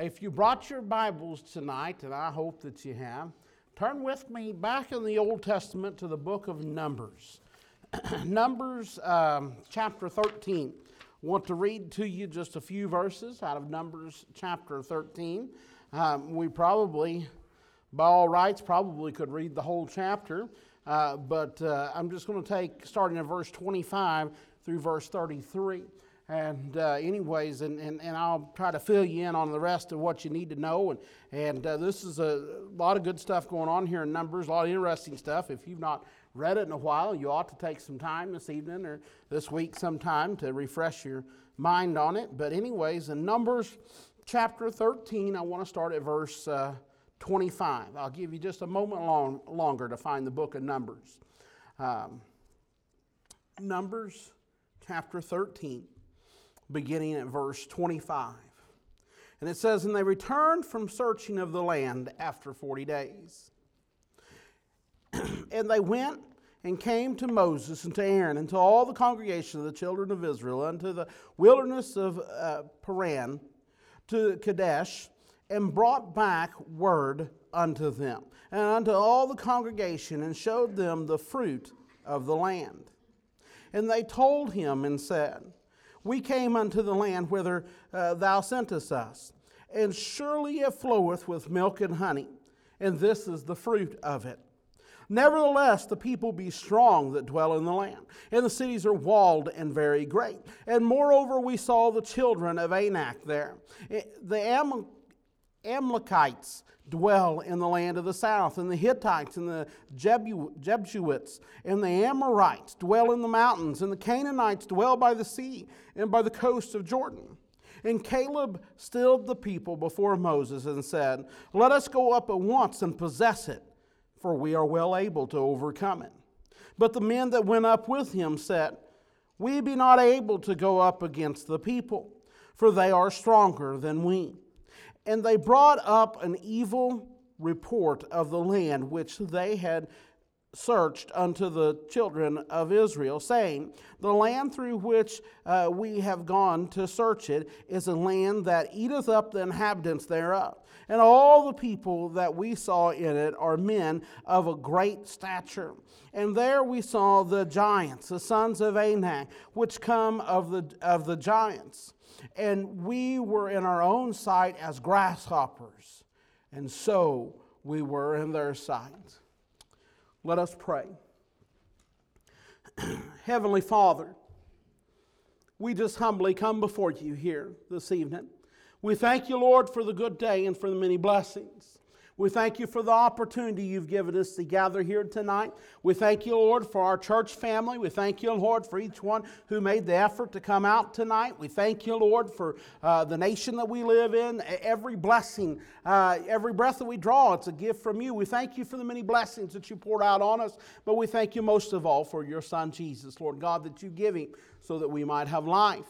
If you brought your Bibles tonight, and I hope that you have, turn with me back in the Old Testament to the book of Numbers. Numbers chapter 13. I want to read to you just a few verses out of Numbers chapter 13. We probably, by all rights, probably could read the whole chapter, but I'm just going to take, starting in verse 25 through verse 33. And anyways, I'll try to fill you in on the rest of what you need to know. And this is a lot of good stuff going on here in Numbers, a lot of interesting stuff. If you've not read it in a while, you ought to take some time this evening or this week sometime to refresh your mind on it. But anyways, in Numbers chapter 13, I want to start at verse 25. I'll give you just a moment longer to find the book of Numbers. Numbers chapter 13. Beginning at verse 25. And it says, "And they returned from searching of the land after 40 days. And they went and came to Moses and to Aaron and to all the congregation of the children of Israel unto the wilderness of Paran, to Kadesh, and brought back word unto them, and unto all the congregation, and showed them the fruit of the land. And they told him and said, We came unto the land whither thou sentest us, and surely it floweth with milk and honey, and this is the fruit of it. Nevertheless, the people be strong that dwell in the land, and the cities are walled and very great. And moreover, we saw the children of Anak there. The Amalekites dwell in the land of the south, and the Hittites and the Jebusites and the Amorites dwell in the mountains, and the Canaanites dwell by the sea and by the coast of Jordan. And Caleb stilled the people before Moses and said, Let us go up at once and possess it, for we are well able to overcome it. But the men that went up with him said, We be not able to go up against the people, for they are stronger than we. And they brought up an evil report of the land which they had searched unto the children of Israel, saying, The land through which we have gone to search it is a land that eateth up the inhabitants thereof. And all the people that we saw in it are men of a great stature. And there we saw the giants, the sons of Anak, which come of the giants. And we were in our own sight as grasshoppers, and so we were in their sight." Let us pray. Heavenly Father, we just humbly come before you here this evening. We thank you, Lord, for the good day and for the many blessings. We thank you for the opportunity you've given us to gather here tonight. We thank you, Lord, for our church family. We thank you, Lord, for each one who made the effort to come out tonight. We thank you, Lord, for the nation that we live in. Every blessing, every breath that we draw, it's a gift from you. We thank you for the many blessings that you poured out on us. But we thank you most of all for your Son, Jesus, Lord God, that you give him so that we might have life.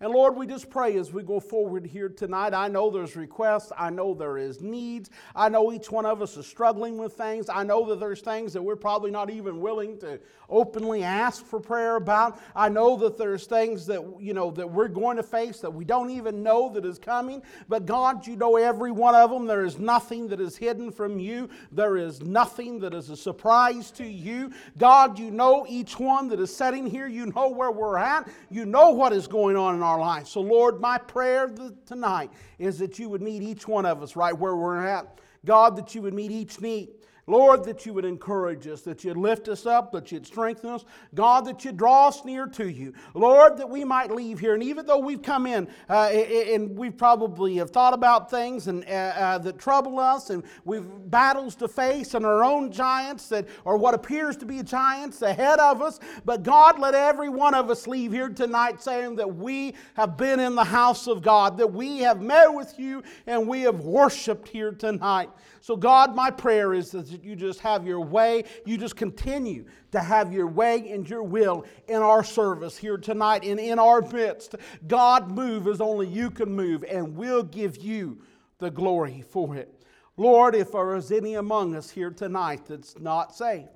And Lord, we just pray as we go forward here tonight. I know there's requests. I know there is needs. I know each one of us is struggling with things. I know that there's things that we're probably not even willing to openly ask for prayer about. I know that there's things that, that we're going to face that we don't even know that is coming. But God, you know every one of them. There is nothing that is hidden from you. There is nothing that is a surprise to you. God, you know each one that is sitting here. You know where we're at. You know what is going on in our life. So Lord, my prayer tonight is that you would meet each one of us right where we're at. God, that you would meet each need. Lord, that you would encourage us, that you'd lift us up, that you'd strengthen us. God, that you'd draw us near to you. Lord, that we might leave here. And even though we've come in and we probably have thought about things and that trouble us, and we've battles to face and our own giants that are what appears to be giants ahead of us. But God, let every one of us leave here tonight saying that we have been in the house of God, that we have met with you and we have worshiped here tonight. So God, my prayer is that you just have your way. You just continue to have your way and your will in our service here tonight and in our midst. God, move as only you can move, and we'll give you the glory for it. Lord, if there is any among us here tonight that's not saved,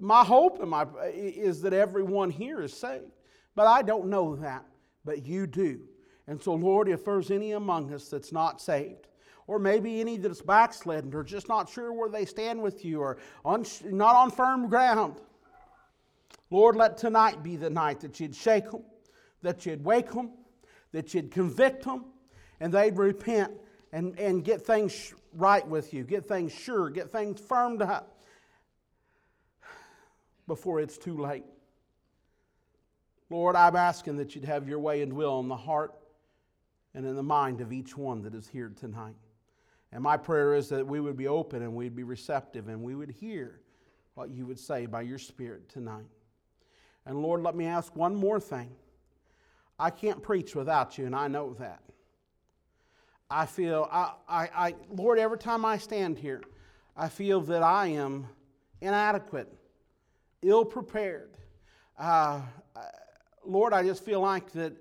my hope and is that everyone here is saved. But I don't know that, but you do. And so, Lord, if there's any among us that's not saved, or maybe any that's backslidden, or just not sure where they stand with you, or not on firm ground, Lord, let tonight be the night that you'd shake them, that you'd wake them, that you'd convict them, and they'd repent and get things right with you, get things sure, get things firmed up before it's too late. Lord, I'm asking that you'd have your way and will in the heart and in the mind of each one that is here tonight. And my prayer is that we would be open and we'd be receptive and we would hear what you would say by your Spirit tonight. And Lord, let me ask one more thing. I can't preach without you, and I know that. I feel, Lord, every time I stand here, I feel that I am inadequate, ill-prepared. Lord, I just feel like that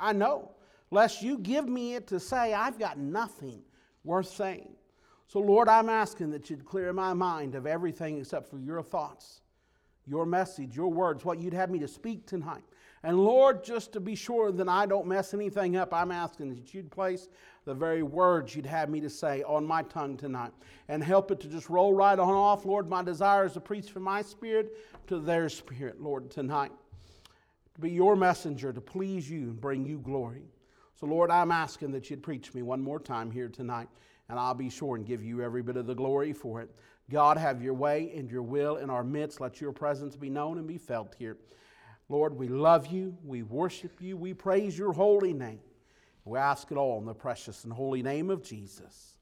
I know, lest you give me it to say, I've got nothing worth saying. So, Lord, I'm asking that you'd clear my mind of everything except for your thoughts, your message, your words, what you'd have me to speak tonight. And, Lord, just to be sure that I don't mess anything up, I'm asking that you'd place the very words you'd have me to say on my tongue tonight and help it to just roll right on off. Lord, my desire is to preach from my spirit to their spirit, Lord, tonight. To be your messenger, to please you and bring you glory. So, Lord, I'm asking that you'd preach me one more time here tonight, and I'll be sure and give you every bit of the glory for it. God, have your way and your will in our midst. Let your presence be known and be felt here. Lord, we love you, we worship you, we praise your holy name. We ask it all in the precious and holy name of Jesus.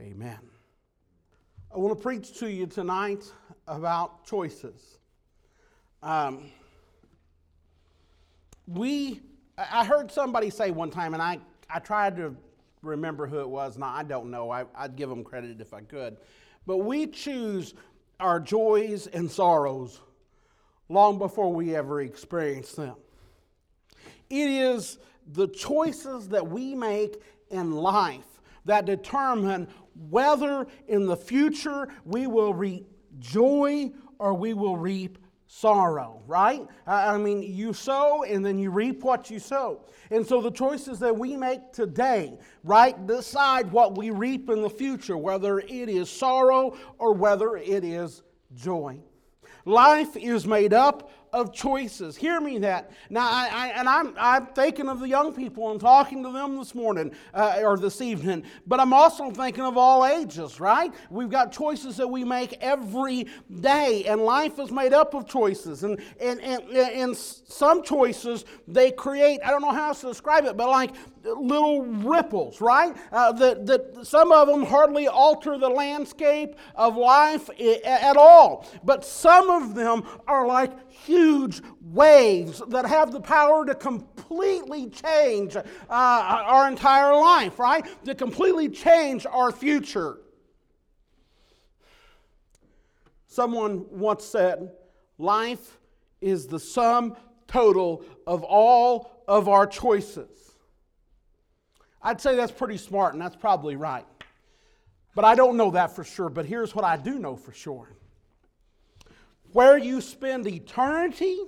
Amen. I want to preach to you tonight about choices. I heard somebody say one time, and I tried to remember who it was. Now, I don't know. I'd give them credit if I could. But we choose our joys and sorrows long before we ever experience them. It is the choices that we make in life that determine whether in the future we will reap joy or we will reap sorrow, right? I mean, you sow and then you reap what you sow. And so the choices that we make today, right, decide what we reap in the future, whether it is sorrow or whether it is joy. Life is made up of choices. Hear me that. Now, I'm thinking of the young people and talking to them this morning or this evening, but I'm also thinking of all ages, right? We've got choices that we make every day, and life is made up of choices. And some choices, they create, I don't know how else to describe it, but like little ripples, right? Some of them hardly alter the landscape of life at all, but some of them are like huge waves that have the power to completely change our entire life, right? To completely change our future. Someone once said, life is the sum total of all of our choices. I'd say that's pretty smart, and that's probably right. But I don't know that for sure, but here's what I do know for sure. Where you spend eternity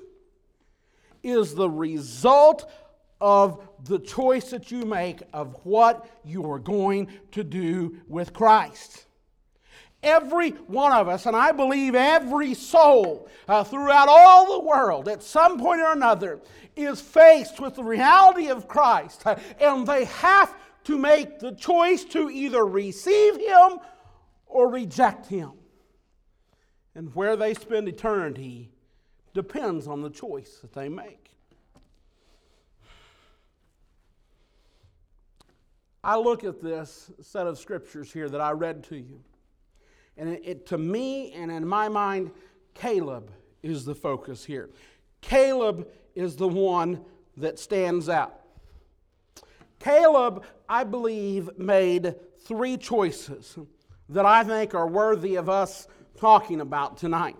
is the result of the choice that you make of what you are going to do with Christ. Every one of us, and I believe every soul throughout all the world at some point or another is faced with the reality of Christ, and they have to make the choice to either receive Him or reject Him. And where they spend eternity depends on the choice that they make. I look at this set of scriptures here that I read to you. And to me and in my mind, Caleb is the focus here. Caleb is the one that stands out. Caleb, I believe, made three choices that I think are worthy of us talking about tonight.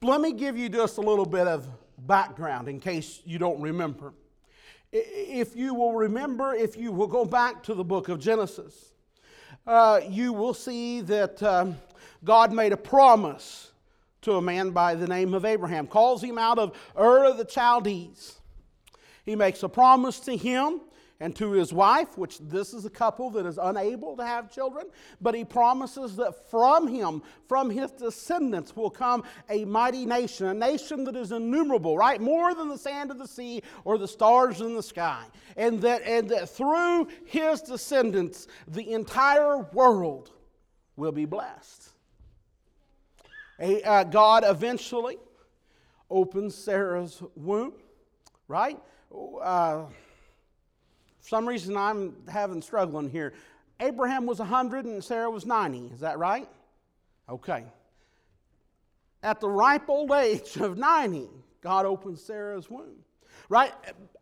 Let me give you just a little bit of background in case you don't remember. If you will remember, if you will go back to the book of Genesis, you will see that God made a promise to a man by the name of Abraham, calls him out of Ur of the Chaldees. He makes a promise to him and to his wife, which this is a couple that is unable to have children, but he promises that from him, from his descendants, will come a mighty nation, a nation that is innumerable, right? More than the sand of the sea or the stars in the sky. And that through his descendants, the entire world will be blessed. God eventually opens Sarah's womb, right? For some reason, I'm having struggling here. Abraham was 100 and Sarah was 90. Is that right? Okay. At the ripe old age of 90, God opened Sarah's womb. Right?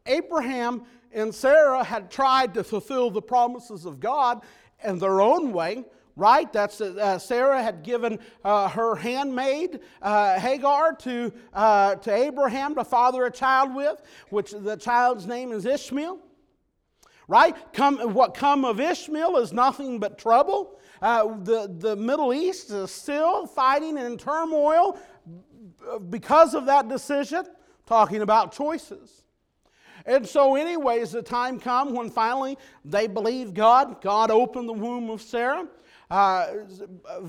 Abraham and Sarah had tried to fulfill the promises of God in their own way. Right? That's Sarah had given her handmaid Hagar to Abraham to father a child with, which the child's name is Ishmael. Right? What come of Ishmael is nothing but trouble. The Middle East is still fighting and in turmoil because of that decision. Talking about choices. And so anyways, the time comes when finally they believe God. God opened the womb of Sarah.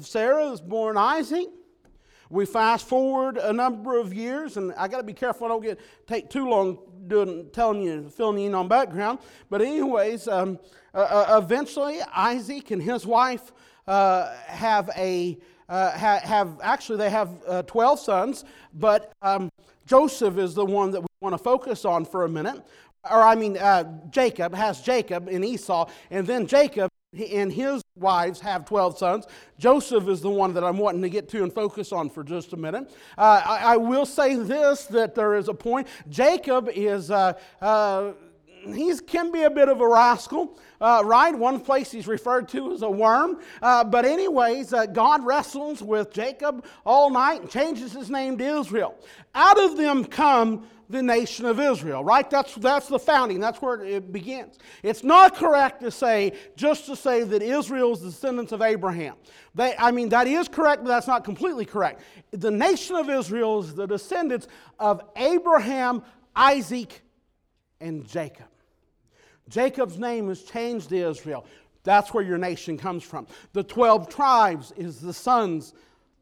Sarah is born Isaac. We fast forward a number of years, and I got to be careful I don't take too long filling you in on background. But anyways, eventually Isaac and his wife have 12 sons, but Joseph is the one that we want to focus on for a minute. Jacob has Jacob and Esau, and then Jacob and his wives have 12 sons. Joseph is the one that I'm wanting to get to and focus on for just a minute. I will say this, that there is a point. Jacob is... he can be a bit of a rascal, right? One place he's referred to as a worm. But anyways, God wrestles with Jacob all night and changes his name to Israel. Out of them come the nation of Israel, right? That's the founding. That's where it begins. It's not correct to say that Israel is the descendants of Abraham. That is correct, but that's not completely correct. The nation of Israel is the descendants of Abraham, Isaac, and Jacob. Jacob's name is changed to Israel. That's where your nation comes from. The 12 tribes is the sons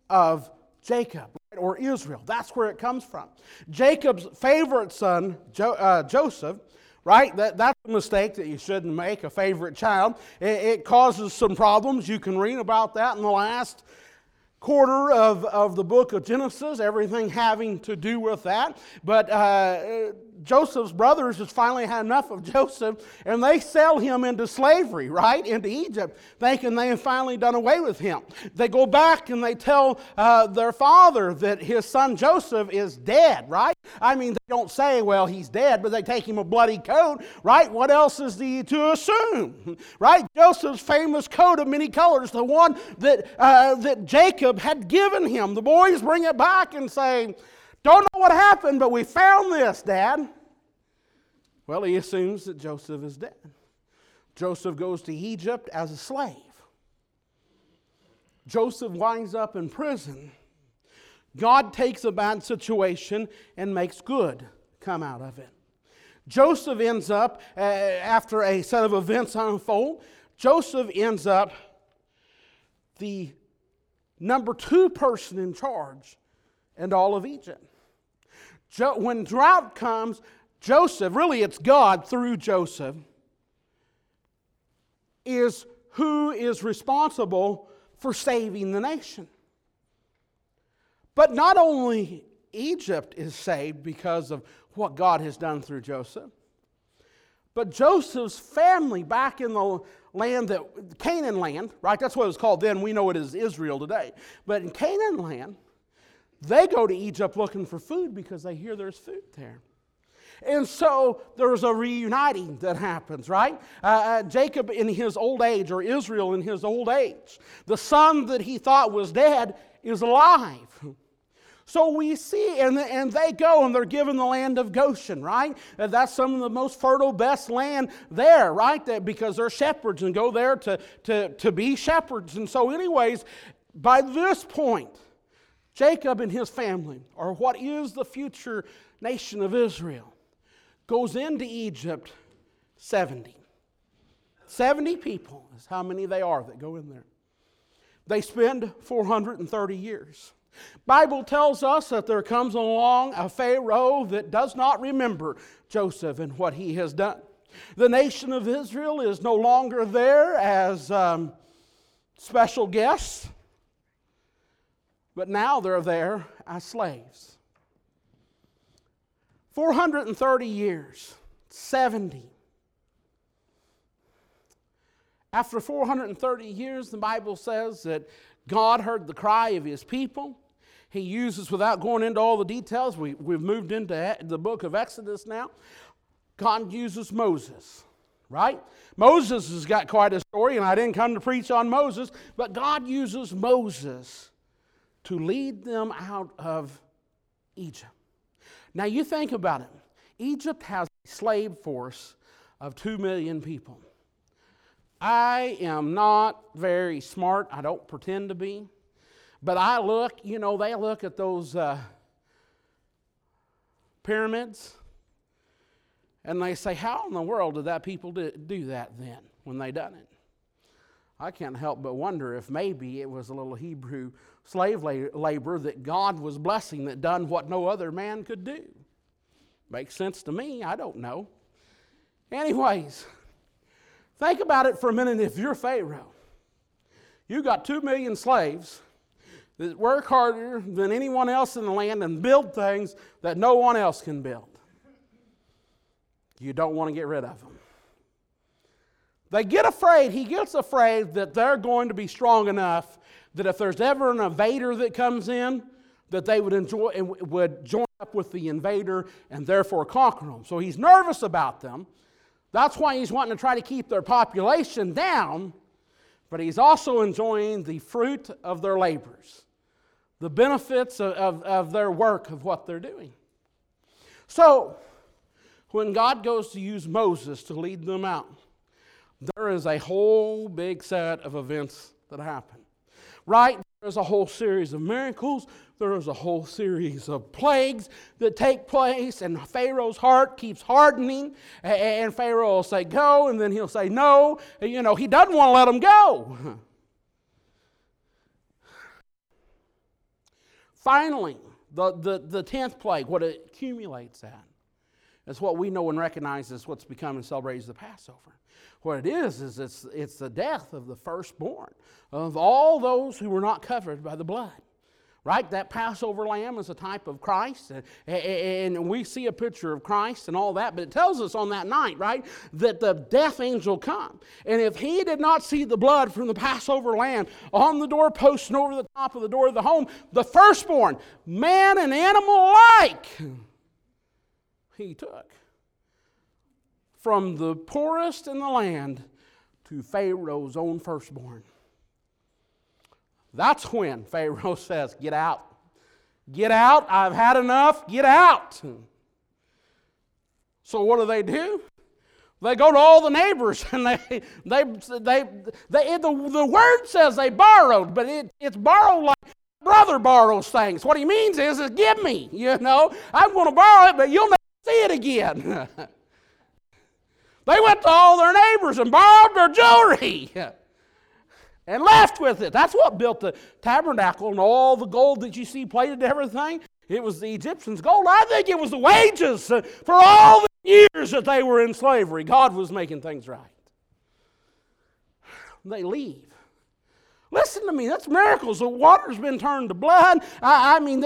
of Jacob, right, or Israel. That's where it comes from. Jacob's favorite son, Joseph, right? That's a mistake that you shouldn't make, a favorite child. It causes some problems. You can read about that in the last quarter of the book of Genesis, everything having to do with that. But Joseph's brothers has finally had enough of Joseph, and they sell him into slavery, right, into Egypt, thinking they have finally done away with him. They go back and they tell their father that his son Joseph is dead, right? They don't say, well, he's dead, but they take him a bloody coat, right? What else is he to assume, right? Joseph's famous coat of many colors, the one that Jacob had given him. The boys bring it back and say, don't know what happened, but we found this, Dad. Well, he assumes that Joseph is dead. Joseph goes to Egypt as a slave. Joseph winds up in prison. God takes a bad situation and makes good come out of it. Joseph ends up, after a set of events unfold, Joseph ends up the number 2 person in charge in all of Egypt. When drought comes, Joseph, really it's God through Joseph, is who is responsible for saving the nation. But not only Egypt is saved because of what God has done through Joseph, but Joseph's family back in the land, Canaan land, right? That's what it was called then. We know it as Israel today. But in Canaan land, they go to Egypt looking for food because they hear there's food there. And so there's a reuniting that happens, right? Jacob in his old age, or Israel in his old age, the son that he thought was dead is alive. So we see, and they go, and they're given the land of Goshen, right? And that's some of the most fertile, best land there, right? Because they're shepherds and go there to be shepherds. And so anyways, by this point, Jacob and his family, or what is the future nation of Israel, goes into Egypt, 70. 70 people is how many they are that go in there. They spend 430 years. Bible tells us that there comes along a Pharaoh that does not remember Joseph and what he has done. The nation of Israel is no longer there as special guests, but now they're there as slaves. 430 years, 70. After 430 years, the Bible says that God heard the cry of His people. He uses, without going into all the details, we've moved into the book of Exodus now. God uses Moses, right? Moses has got quite a story, and I didn't come to preach on Moses, but God uses Moses to lead them out of Egypt. Now you think about it. Egypt has a slave force of 2 million people. I am not very smart. I don't pretend to be. But I look, you know, they look at those pyramids and they say, how in the world did that people do that then when they done it? I can't help but wonder if maybe it was a little Hebrew slave labor that God was blessing that done what no other man could do. Makes sense to me. I don't know. Anyways, think about it for a minute. If you're Pharaoh, you got 2 million slaves that work harder than anyone else in the land and build things that no one else can build. You don't want to get rid of them. They get afraid. He gets afraid that they're going to be strong enough that if there's ever an invader that comes in, that they would enjoy and would join up with the invader and therefore conquer them. So he's nervous about them. That's why he's wanting to try to keep their population down, but he's also enjoying the fruit of their labors, the benefits of their work, of what they're doing. So, when God goes to use Moses to lead them out, there is a whole big set of events that happen. Right? There's a whole series of miracles. There is a whole series of plagues that take place, and Pharaoh's heart keeps hardening, and Pharaoh will say go, and then he'll say no. You know, he doesn't want to let them go. Finally, the 10th plague, what it accumulates at, is what we know and recognize as what's become and celebrates the Passover. What it is it's the death of the firstborn of all those who were not covered by the blood. Right? That Passover lamb is a type of Christ, and we see a picture of Christ and all that, but it tells us on that night, right, that the death angel come. And if he did not see the blood from the Passover lamb on the doorpost and over the top of the door of the home, the firstborn, man and animal alike, he took from the poorest in the land to Pharaoh's own firstborn. That's when Pharaoh says, get out. Get out. I've had enough. Get out. So what do? They go to all the neighbors, and the word says they borrowed, but it's borrowed like my brother borrows things. What he means is give me, you know. I'm going to borrow it, but you'll never see it again. They went to all their neighbors and borrowed their jewelry. And left with it. That's what built the tabernacle and all the gold that you see plated and everything. It was the Egyptians' gold. I think it was the wages for all the years that they were in slavery. God was making things right. They leave. Listen to me. That's miracles. The water's been turned to blood. I mean,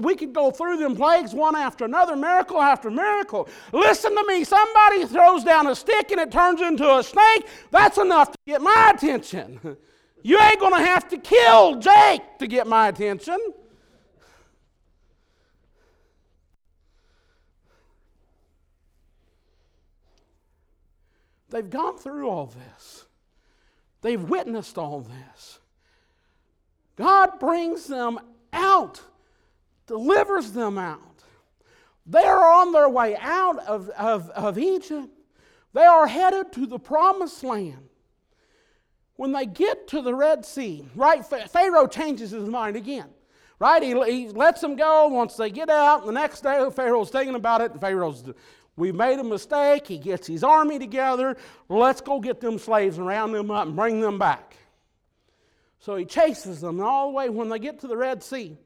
we could go through them plagues one after another, miracle after miracle. Listen to me. Somebody throws down a stick and it turns into a snake. That's enough to get my attention. You ain't going to have to kill Jake to get my attention. They've gone through all this. They've witnessed all this. God brings them out, delivers them out. They are on their way out of Egypt. They are headed to the promised land. When they get to the Red Sea, right, Pharaoh changes his mind again. Right, he lets them go. Once they get out, the next day Pharaoh's thinking about it. Pharaoh's We made a mistake. He gets his army together. Let's go get them slaves and round them up and bring them back. So he chases them all the way when they get to the Red Sea.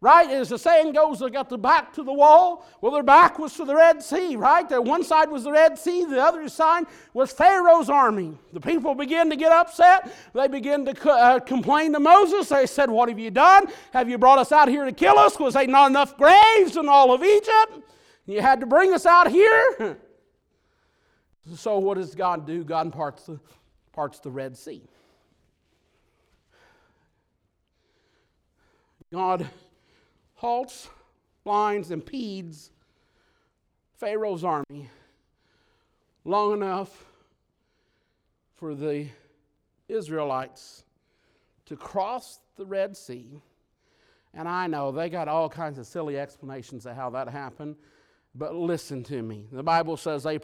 Right, as the saying goes, they got their back to the wall. Well, their back was to the Red Sea, right? That one side was the Red Sea, the other side was Pharaoh's army. The people began to get upset. They began to complain to Moses. They said, what have you done? Have you brought us out here to kill us? Was there not enough graves in all of Egypt? You had to bring us out here? So what does God do? God parts the Red Sea. God halts, blinds, impedes Pharaoh's army long enough for the Israelites to cross the Red Sea. And I know they got all kinds of silly explanations of how that happened, but listen to me. The Bible says they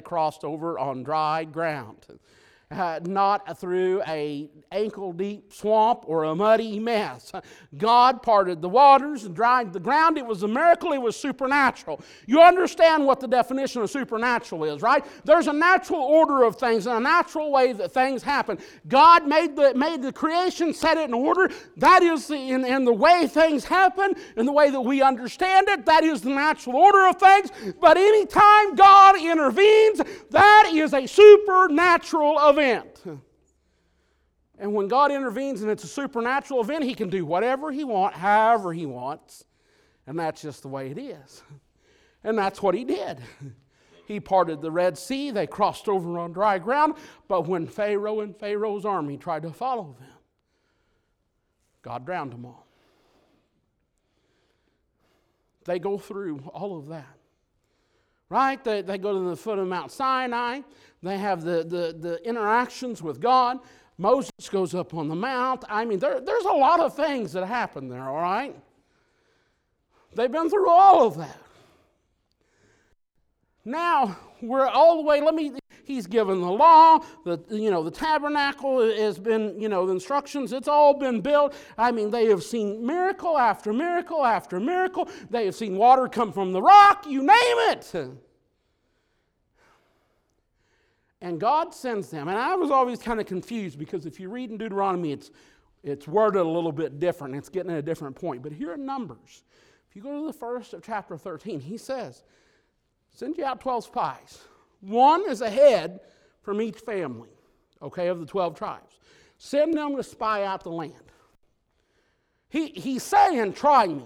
crossed over on dry ground, not through a ankle-deep swamp or a muddy mess. God parted the waters and dried the ground. It was a miracle. It was supernatural. You understand what the definition of supernatural is, right? There's a natural order of things and a natural way that things happen. God made the creation, set it in order. That is in the way things happen, in the way that we understand it. That is the natural order of things. But any time God intervenes, that is a supernatural event. And when God intervenes and it's a supernatural event, He can do whatever He wants, however He wants. And that's just the way it is. And that's what He did. He parted the Red Sea. They crossed over on dry ground. But when Pharaoh and Pharaoh's army tried to follow them, God drowned them all. They go through all of that. Right? They go to the foot of Mount Sinai. They have the interactions with God. Moses goes up on the mount. I mean, there's a lot of things that happen there, all right? They've been through all of that. Now, we're all the way, he's given the law, the tabernacle has been, the instructions, it's all been built. I mean, they have seen miracle after miracle after miracle. They have seen water come from the rock, you name it. And God sends them. And I was always kind of confused because if you read in Deuteronomy, it's worded a little bit different. It's getting at a different point. But here in Numbers, if you go to the first of chapter 13, he says, send you out 12 spies. One is a head from each family, okay, of the 12 tribes. Send them to spy out the land. He's saying, try me.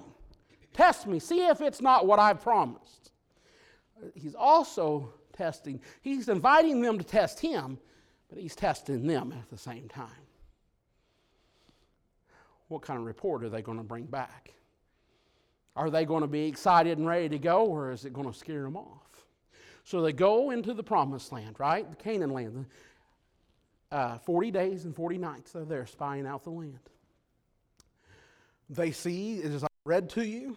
Test me. See if it's not what I've promised. He's also testing. He's inviting them to test him, but he's testing them at the same time. What kind of report are they going to bring back? Are they going to be excited and ready to go, or is it going to scare them off? So they go into the promised land, right? The Canaan land. 40 days and 40 nights they're there spying out the land. They see, as I read to you,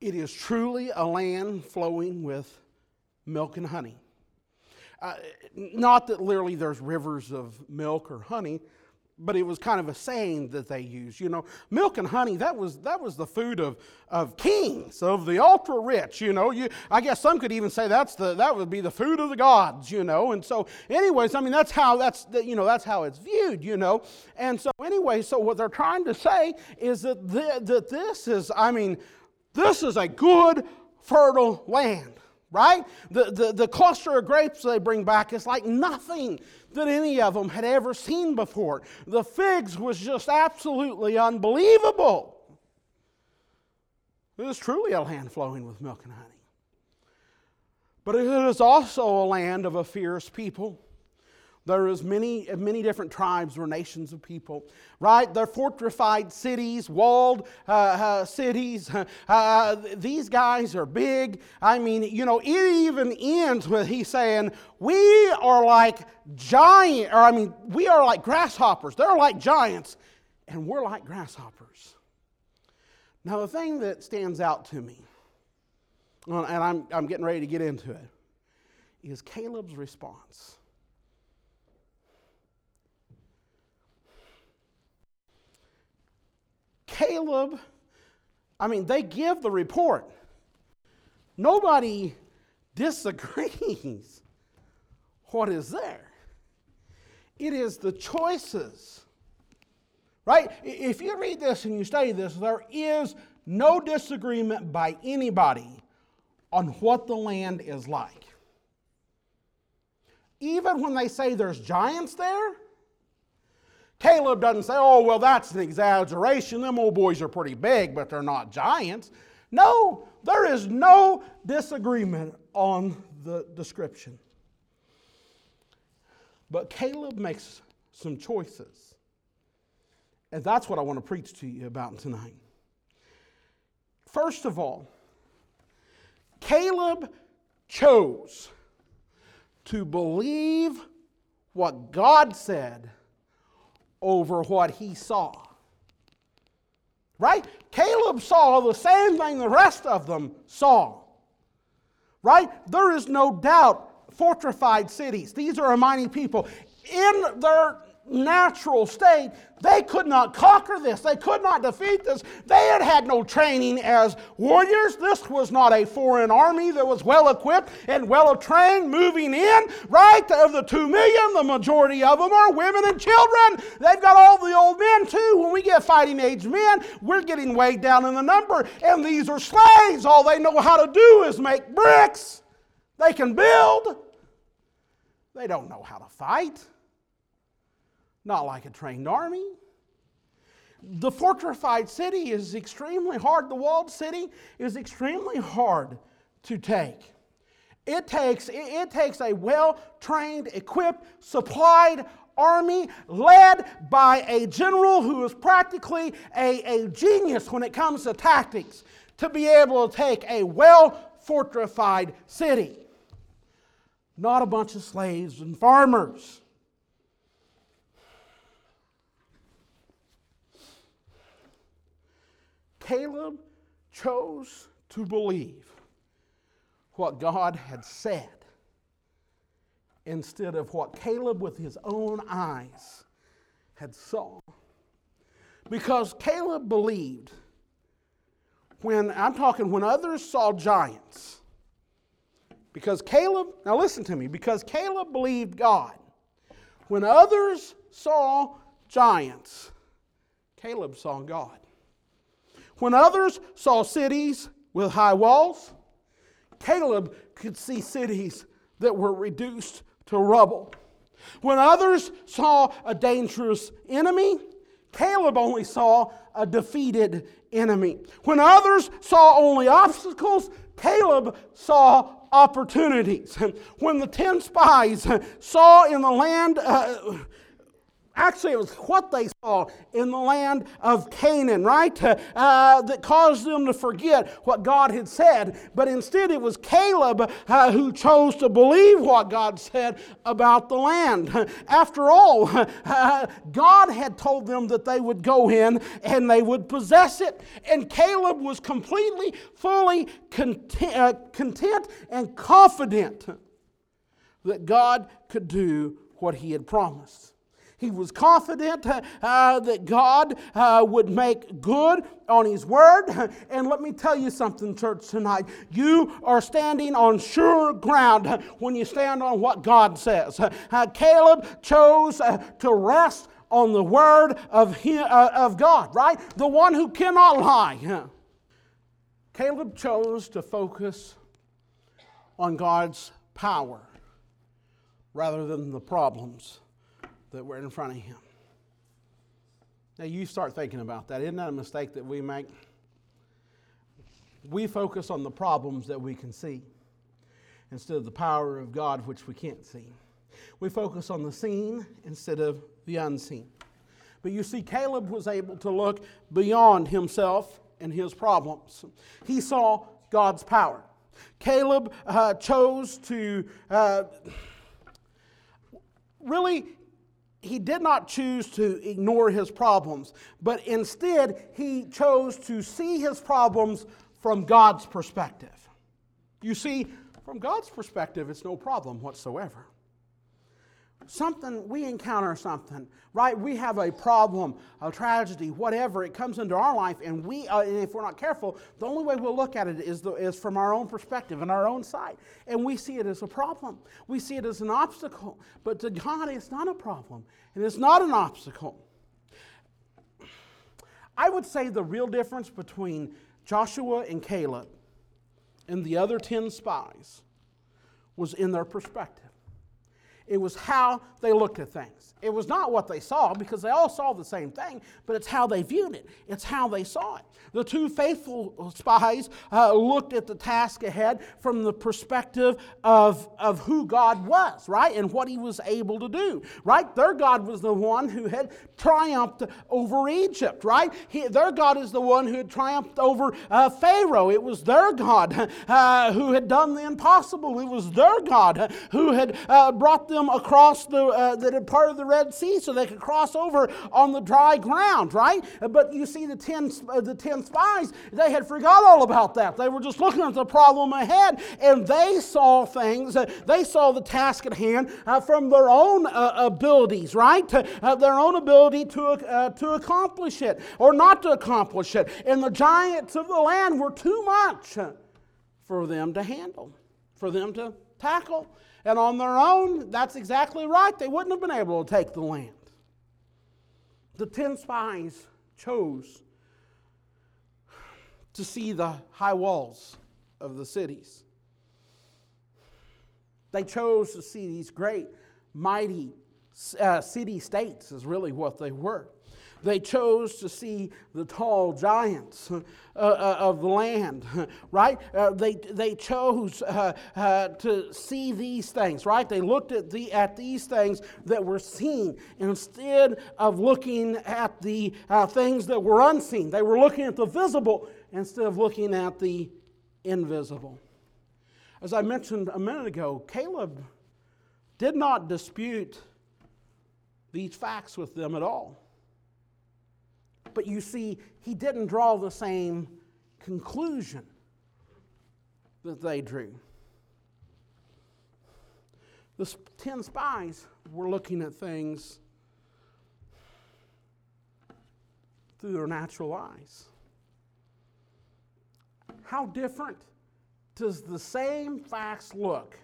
it is truly a land flowing with milk and honey. Not that literally there's rivers of milk or honey, but it was kind of a saying that they used. Milk and honey, that was the food of kings, of the ultra rich. I guess some could even say that would be the food of the gods. And so, anyways, I mean that's how it's viewed. And so, anyway, so what they're trying to say is that this is a good, fertile land. Right? The cluster of grapes they bring back is like nothing that any of them had ever seen before. The figs was just absolutely unbelievable. It is truly a land flowing with milk and honey. But it is also a land of a fierce people. There is many different tribes or nations of people, right? They're fortified cities, walled cities. These guys are big. I mean, it even ends with he's saying, we are like giant, or I mean, we are like grasshoppers. They're like giants, and we're like grasshoppers. Now, the thing that stands out to me, and I'm getting ready to get into it, is Caleb's response. Caleb, they give the report. Nobody disagrees what is there. It is the choices. Right? If you read this and you study this, there is no disagreement by anybody on what the land is like. Even when they say there's giants there, Caleb doesn't say, oh, well, that's an exaggeration. Them old boys are pretty big, but they're not giants. No, there is no disagreement on the description. But Caleb makes some choices. And that's what I want to preach to you about tonight. First of all, Caleb chose to believe what God said over what he saw. Right? Caleb saw the same thing the rest of them saw. Right? There is no doubt, fortified cities. These are a mighty people. In their natural state, they could not conquer this. They could not defeat this. They had had no training as warriors. This was not a foreign army that was well equipped and well trained moving in, right? Of the 2 million, the majority of them are women and children. They've got all the old men too. When we get fighting age men, we're getting way down in the number, and these are slaves. All they know how to do is make bricks. They can build. They don't know how to fight. Not like a trained army. The fortified city is extremely hard. The walled city is extremely hard to take. It takes a well-trained, equipped, supplied army led by a general who is practically a genius when it comes to tactics to be able to take a well-fortified city. Not a bunch of slaves and farmers. Caleb chose to believe what God had said instead of what Caleb with his own eyes had saw. Because Caleb believed when others saw giants. Because Caleb believed God. When others saw giants, Caleb saw God. When others saw cities with high walls, Caleb could see cities that were reduced to rubble. When others saw a dangerous enemy, Caleb only saw a defeated enemy. When others saw only obstacles, Caleb saw opportunities. When the 10 spies saw in the land... Actually, it was what they saw in the land of Canaan, right? That caused them to forget what God had said. But instead, it was Caleb who chose to believe what God said about the land. After all, God had told them that they would go in and they would possess it. And Caleb was completely, fully content and confident that God could do what he had promised. He was confident that God would make good on His Word. And let me tell you something, church, tonight. You are standing on sure ground when you stand on what God says. Caleb chose to rest on the Word of God, right? The one who cannot lie. Caleb chose to focus on God's power rather than the problems that were in front of him. Now you start thinking about that. Isn't that a mistake that we make? We focus on the problems that we can see instead of the power of God which we can't see. We focus on the seen instead of the unseen. But you see, Caleb was able to look beyond himself and his problems. He saw God's power. Caleb chose to He did not choose to ignore his problems, but instead he chose to see his problems from God's perspective. You see, from God's perspective, it's no problem whatsoever. we encounter something, right? We have a problem, a tragedy, whatever. It comes into our life, and if we're not careful, the only way we'll look at it is from our own perspective and our own sight. And we see it as a problem. We see it as an obstacle. But to God, it's not a problem, and it's not an obstacle. I would say the real difference between Joshua and Caleb and the other 10 spies was in their perspective. It was how they looked at things. It was not what they saw, because they all saw the same thing, but it's how they viewed it. It's how they saw it. The two faithful spies looked at the task ahead from the perspective of who God was, right? And what he was able to do, right? Their God was the one who had triumphed over Egypt, right? Their God is the one who had triumphed over Pharaoh. It was their God who had done the impossible. It was their God who had brought them across the part of the Red Sea so they could cross over on the dry ground, right? But you see the ten spies, they had forgot all about that. They were just looking at the problem ahead, and they saw things. They saw the task at hand from their own abilities, right? Their own ability to accomplish it or not to accomplish it. And the giants of the land were too much for them to handle, for them to tackle. And on their own, that's exactly right. They wouldn't have been able to take the land. The 10 spies chose to see the high walls of the cities. They chose to see these great, mighty city-states is really what they were. They chose to see the tall giants of the land, right? They chose to see these things, right? They looked at these things that were seen instead of looking at the things that were unseen. They were looking at the visible instead of looking at the invisible. As I mentioned a minute ago, Caleb did not dispute these facts with them at all. But you see, he didn't draw the same conclusion that they drew. The 10 spies were looking at things through their natural eyes. How different does the same facts look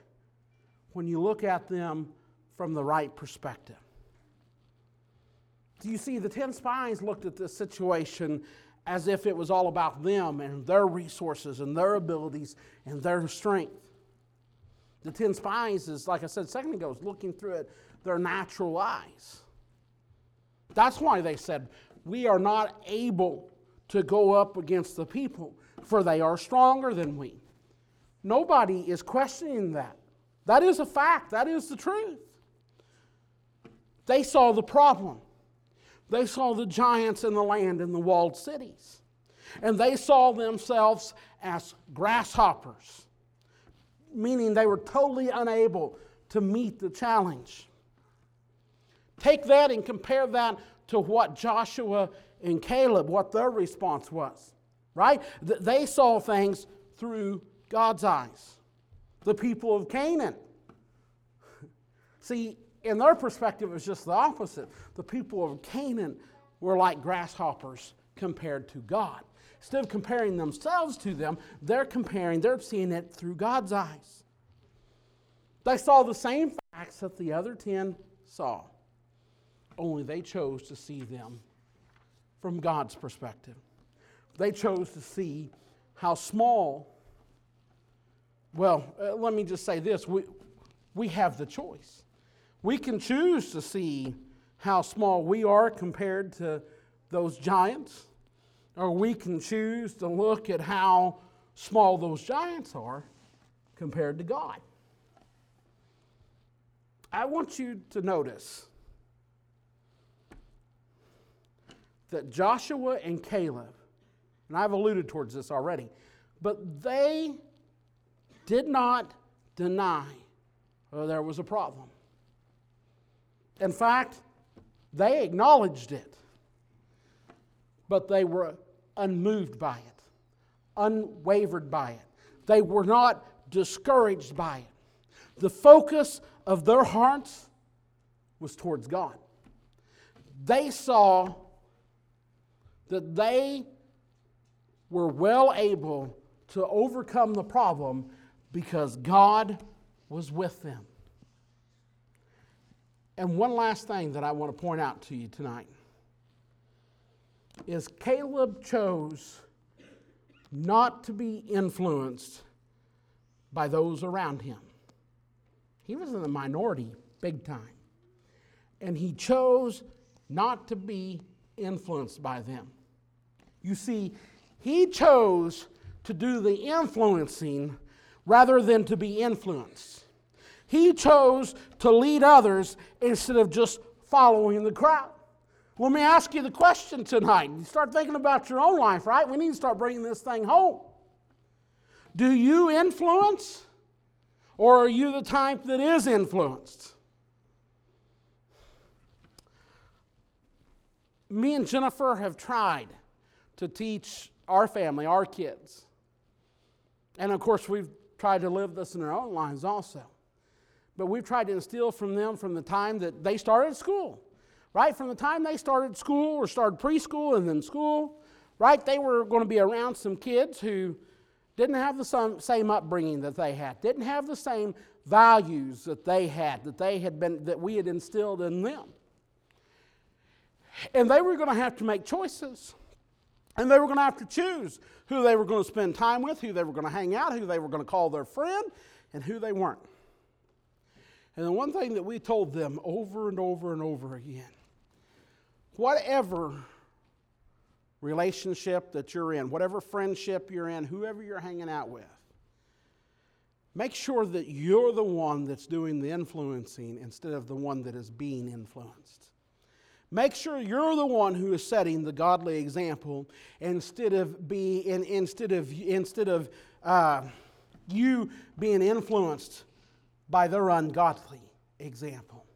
when you look at them from the right perspective? You see, the 10 spies looked at this situation as if it was all about them and their resources and their abilities and their strength. The 10 spies is, like I said a second ago, is looking through it their natural eyes. That's why they said, we are not able to go up against the people, for they are stronger than we. Nobody is questioning that. That is a fact. That is the truth. They saw the problem. They saw the giants in the land and the walled cities. And they saw themselves as grasshoppers, meaning they were totally unable to meet the challenge. Take that and compare that to what Joshua and Caleb, what their response was, right? They saw things through God's eyes. The people of Canaan. See, in their perspective, it was just the opposite. The people of Canaan were like grasshoppers compared to God. Instead of comparing themselves to them, they're seeing it through God's eyes. They saw the same facts that the other 10 saw, only they chose to see them from God's perspective. They chose to see how small. Well, let me just say this. We have the choice. We can choose to see how small we are compared to those giants, or we can choose to look at how small those giants are compared to God. I want you to notice that Joshua and Caleb, and I've alluded towards this already, but they did not deny there was a problem. In fact, they acknowledged it, but they were unmoved by it, unwavered by it. They were not discouraged by it. The focus of their hearts was towards God. They saw that they were well able to overcome the problem because God was with them. And one last thing that I want to point out to you tonight is Caleb chose not to be influenced by those around him. He was in the minority big time. And he chose not to be influenced by them. You see, he chose to do the influencing rather than to be influenced. He chose to lead others instead of just following the crowd. Let me ask you the question tonight. You start thinking about your own life, right? We need to start bringing this thing home. Do you influence, or are you the type that is influenced? Me and Jennifer have tried to teach our family, our kids. And of course, we've tried to live this in our own lives also. But we've tried to instill from them from the time that they started school, right? From the time they started school or started preschool and then school, right? They were going to be around some kids who didn't have the same upbringing that they had, didn't have the same values that they had, that we had instilled in them. And they were going to have to make choices. And they were going to have to choose who they were going to spend time with, who they were going to hang out, who they were going to call their friend, and who they weren't. And the one thing that we told them over and over and over again, whatever relationship that you're in, whatever friendship you're in, whoever you're hanging out with, make sure that you're the one that's doing the influencing instead of the one that is being influenced. Make sure you're the one who is setting the godly example instead of you being influenced by their ungodly example.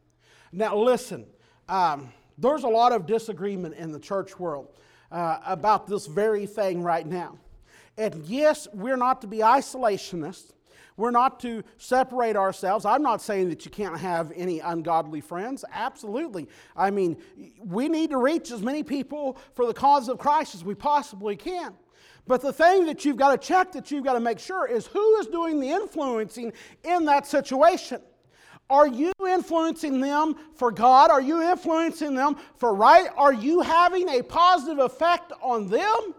Now listen, there's a lot of disagreement in the church world about this very thing right now. And yes, we're not to be isolationists. We're not to separate ourselves. I'm not saying that you can't have any ungodly friends. Absolutely. I mean, we need to reach as many people for the cause of Christ as we possibly can. But the thing that you've got to check, that you've got to make sure, is who is doing the influencing in that situation. Are you influencing them for God? Are you influencing them for right? Are you having a positive effect on them?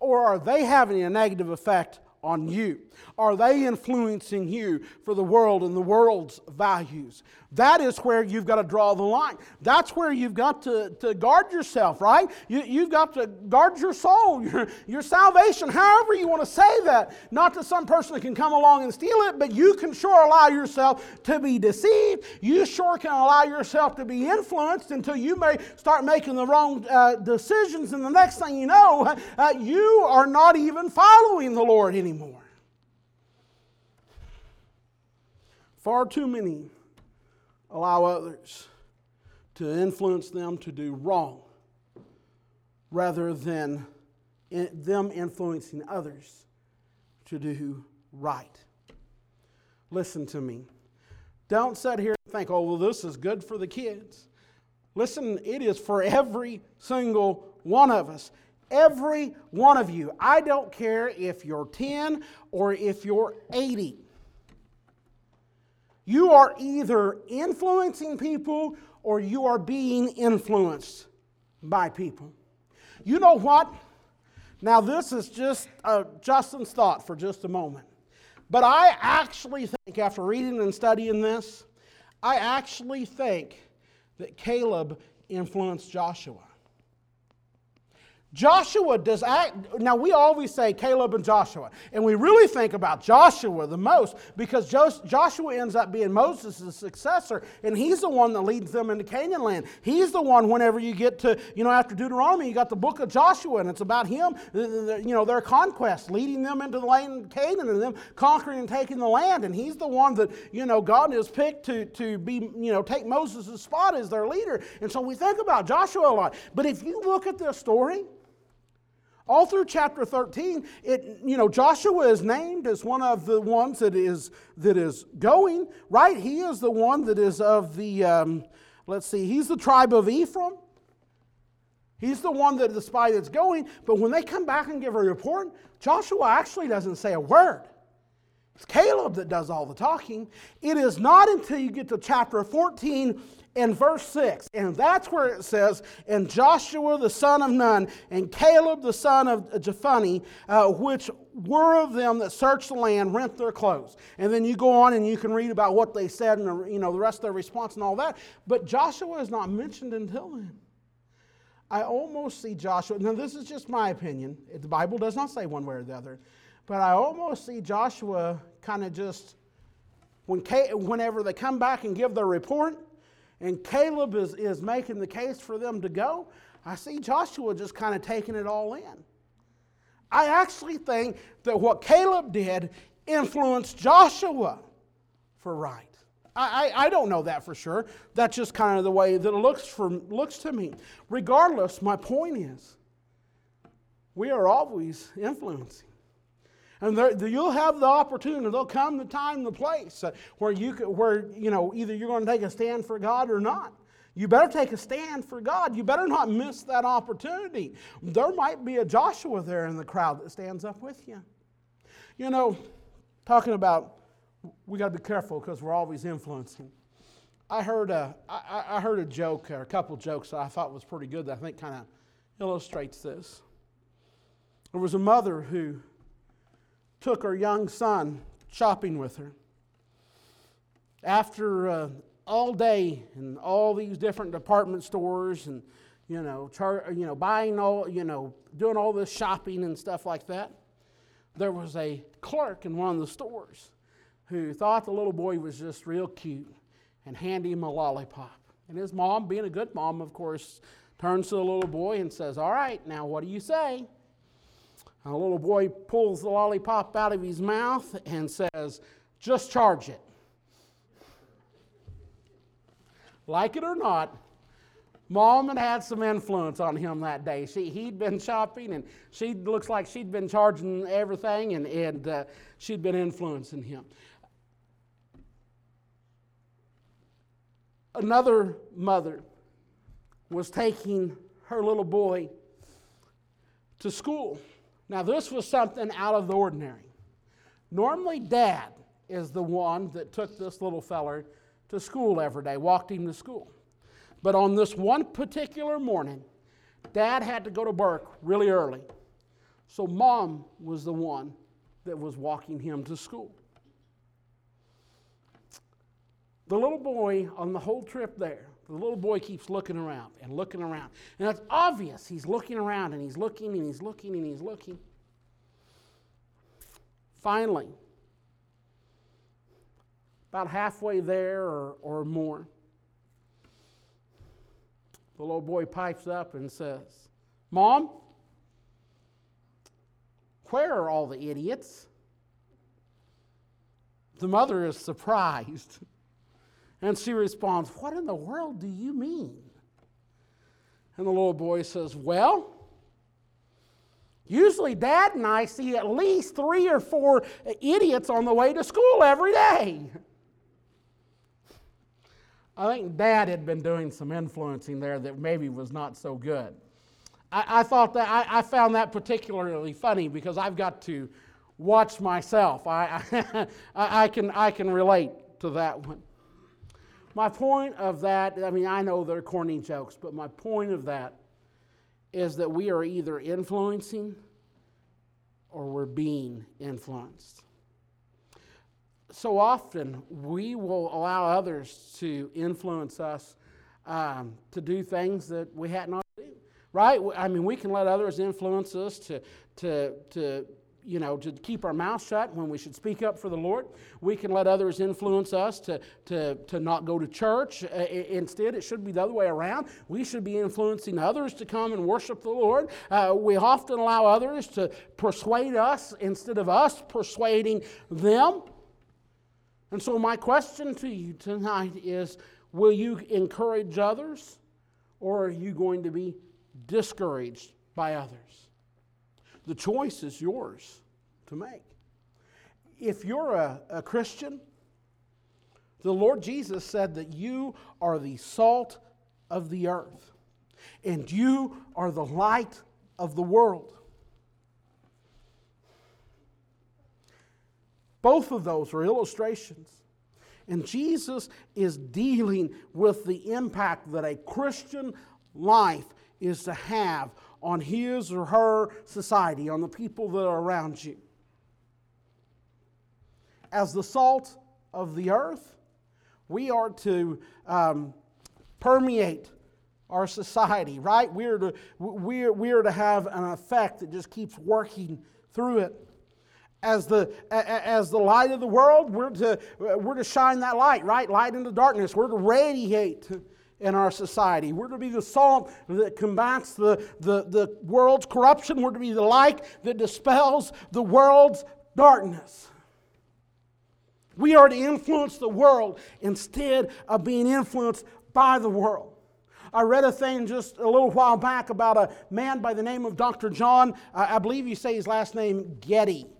Or are they having a negative effect on you? Are they influencing you for the world and the world's values? That is where you've got to draw the line. That's where you've got to guard yourself, right? You've got to guard your soul, your salvation, however you want to say that. Not that some person can come along and steal it, but you can sure allow yourself to be deceived. You sure can allow yourself to be influenced until you may start making the wrong decisions, and the next thing you know, you are not even following the Lord anymore. Far too many allow others to influence them to do wrong rather than them influencing others to do right. Listen to me. Don't sit here and think, oh, well, this is good for the kids. Listen, it is for every single one of us. Every one of you. I don't care if you're 10 or if you're 80. You are either influencing people or you are being influenced by people. You know what? Now this is just Justin's thought for just a moment. But I actually think, after reading and studying this, I actually think that Caleb influenced Joshua. Joshua does act. Now we always say Caleb and Joshua, and we really think about Joshua the most because Joshua ends up being Moses' successor, and he's the one that leads them into Canaan land. He's the one, whenever you get to, after Deuteronomy, you got the book of Joshua, and it's about him, their conquest, leading them into the land of Canaan and them conquering and taking the land. And he's the one that, God has picked to be, take Moses' spot as their leader. And so we think about Joshua a lot. But if you look at this story, all through chapter 13, Joshua is named as one of the ones that is going, right? He is the one that is of the Let's see, he's the tribe of Ephraim. He's the one that the spy that's going. But when they come back and give a report, Joshua actually doesn't say a word. It's Caleb that does all the talking. It is not until you get to chapter 14 and verse 6. And that's where it says, and Joshua the son of Nun, and Caleb the son of Jephunneh, which were of them that searched the land, rent their clothes. And then you go on and you can read about what they said and the rest of their response and all that. But Joshua is not mentioned until then. I almost see Joshua, now this is just my opinion. The Bible does not say one way or the other. But I almost see Joshua kind of just, whenever they come back and give their report, and Caleb is making the case for them to go, I see Joshua just kind of taking it all in. I actually think that what Caleb did influenced Joshua for right. I don't know that for sure. That's just kind of the way that it looks to me. Regardless, my point is, we are always influencing. And you'll have the opportunity. There'll come the time, the place where either you're going to take a stand for God or not. You better take a stand for God. You better not miss that opportunity. There might be a Joshua there in the crowd that stands up with you. You know, talking about, we got to be careful because we're always influencing. I heard a joke or a couple jokes that I thought was pretty good that I think kind of illustrates this. There was a mother who took her young son shopping with her. After all day in all these different department stores and buying all, doing all this shopping and stuff like that, there was a clerk in one of the stores who thought the little boy was just real cute and handed him a lollipop. And his mom, being a good mom, of course, turns to the little boy and says, "All right, now what do you say?" And the little boy pulls the lollipop out of his mouth and says, "Just charge it." Like it or not, Mom had some influence on him that day. He'd been shopping, and she looks like she'd been charging everything, and she'd been influencing him. Another mother was taking her little boy to school. Now, this was something out of the ordinary. Normally, Dad is the one that took this little feller to school every day, walked him to school. But on this one particular morning, Dad had to go to work really early. So Mom was the one that was walking him to school. The little boy, on the whole trip there, the little boy keeps looking around. And it's obvious he's looking around and he's looking and he's looking and he's looking. Finally, about halfway there or more, the little boy pipes up and says, "Mom, where are all the idiots?" The mother is surprised. And she responds, "What in the world do you mean?" And the little boy says, "Well, usually Dad and I see at least 3 or 4 idiots on the way to school every day." I think Dad had been doing some influencing there that maybe was not so good. I found that particularly funny because I've got to watch myself. I can relate to that one. My point of that, I know they're corny jokes, but my point of that is that we are either influencing or we're being influenced. So often we will allow others to influence us to do things that we had not do, right? We can let others influence us to keep our mouth shut when we should speak up for the Lord. We can let others influence us to not go to church. Instead, it should be the other way around. We should be influencing others to come and worship the Lord. We often allow others to persuade us instead of us persuading them. And so my question to you tonight is, will you encourage others, or are you going to be discouraged by others? The choice is yours to make. If you're a Christian, The Lord Jesus said that you are the salt of the earth, and you are the light of the world. Both of those are illustrations. And Jesus is dealing with the impact that a Christian life is to have on his or her society, on the people that are around you. As the salt of the earth, we are to permeate our society, right? We are to have an effect that just keeps working through it. As the light of the world, we're to shine that light, right? Light into darkness. We're to radiate in our society. We're to be the salt that combats the world's corruption. We're to be the light that dispels the world's darkness. We are to influence the world instead of being influenced by the world. I read a thing just a little while back about a man by the name of Dr. John. I believe you say his last name, Geddy. Geddie.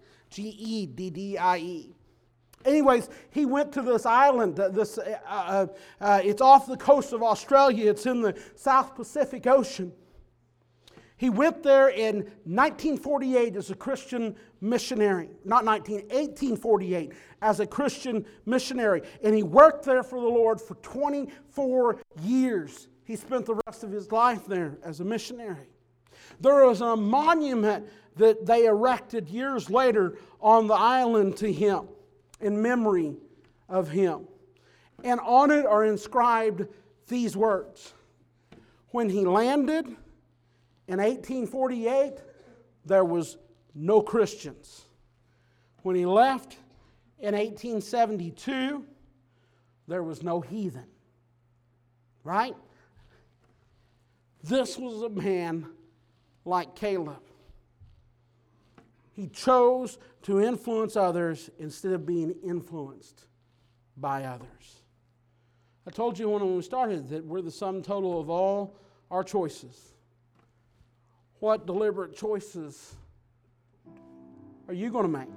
Anyways, he went to this island. It's off the coast of Australia. It's in the South Pacific Ocean. He went there in 1948 as a Christian missionary. 1848 as a Christian missionary. And he worked there for the Lord for 24 years. He spent the rest of his life there as a missionary. There was a monument that they erected years later on the island to him, in memory of him. And on it are inscribed these words: "When he landed in 1848, there was no Christians. When he left in 1872, there was no heathen." Right? This was a man like Caleb. He chose to influence others instead of being influenced by others. I told you when we started that we're the sum total of all our choices. What deliberate choices are you going to make?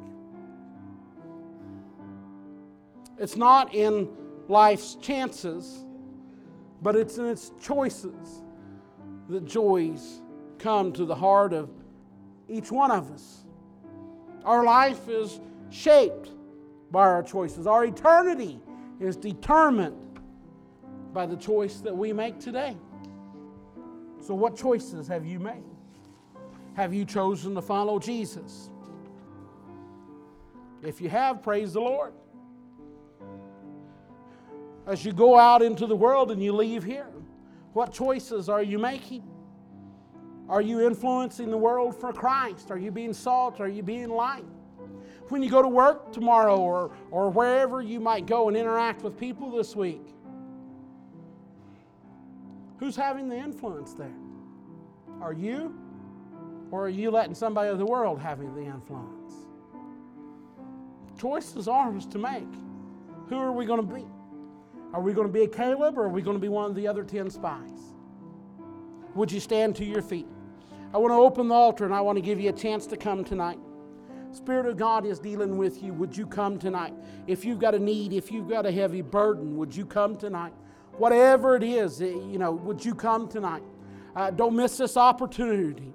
It's not in life's chances, but it's in its choices that joys come to the heart of each one of us. Our life is shaped by our choices. Our eternity is determined by the choice that we make today. So what choices have you made? Have you chosen to follow Jesus? If you have, praise the Lord. As you go out into the world and you leave here, what choices are you making? Are you influencing the world for Christ? Are you being salt? Are you being light? When you go to work tomorrow or wherever you might go and interact with people this week, who's having the influence there? Are you? Or are you letting somebody of the world having the influence? Choices are ours to make. Who are we going to be? Are we going to be a Caleb, or are we going to be one of the other 10 spies? Would you stand to your feet? I want to open the altar, and I want to give you a chance to come tonight. Spirit of God is dealing with you. Would you come tonight? If you've got a need, if you've got a heavy burden, would you come tonight? Whatever it is, would you come tonight? Don't miss this opportunity.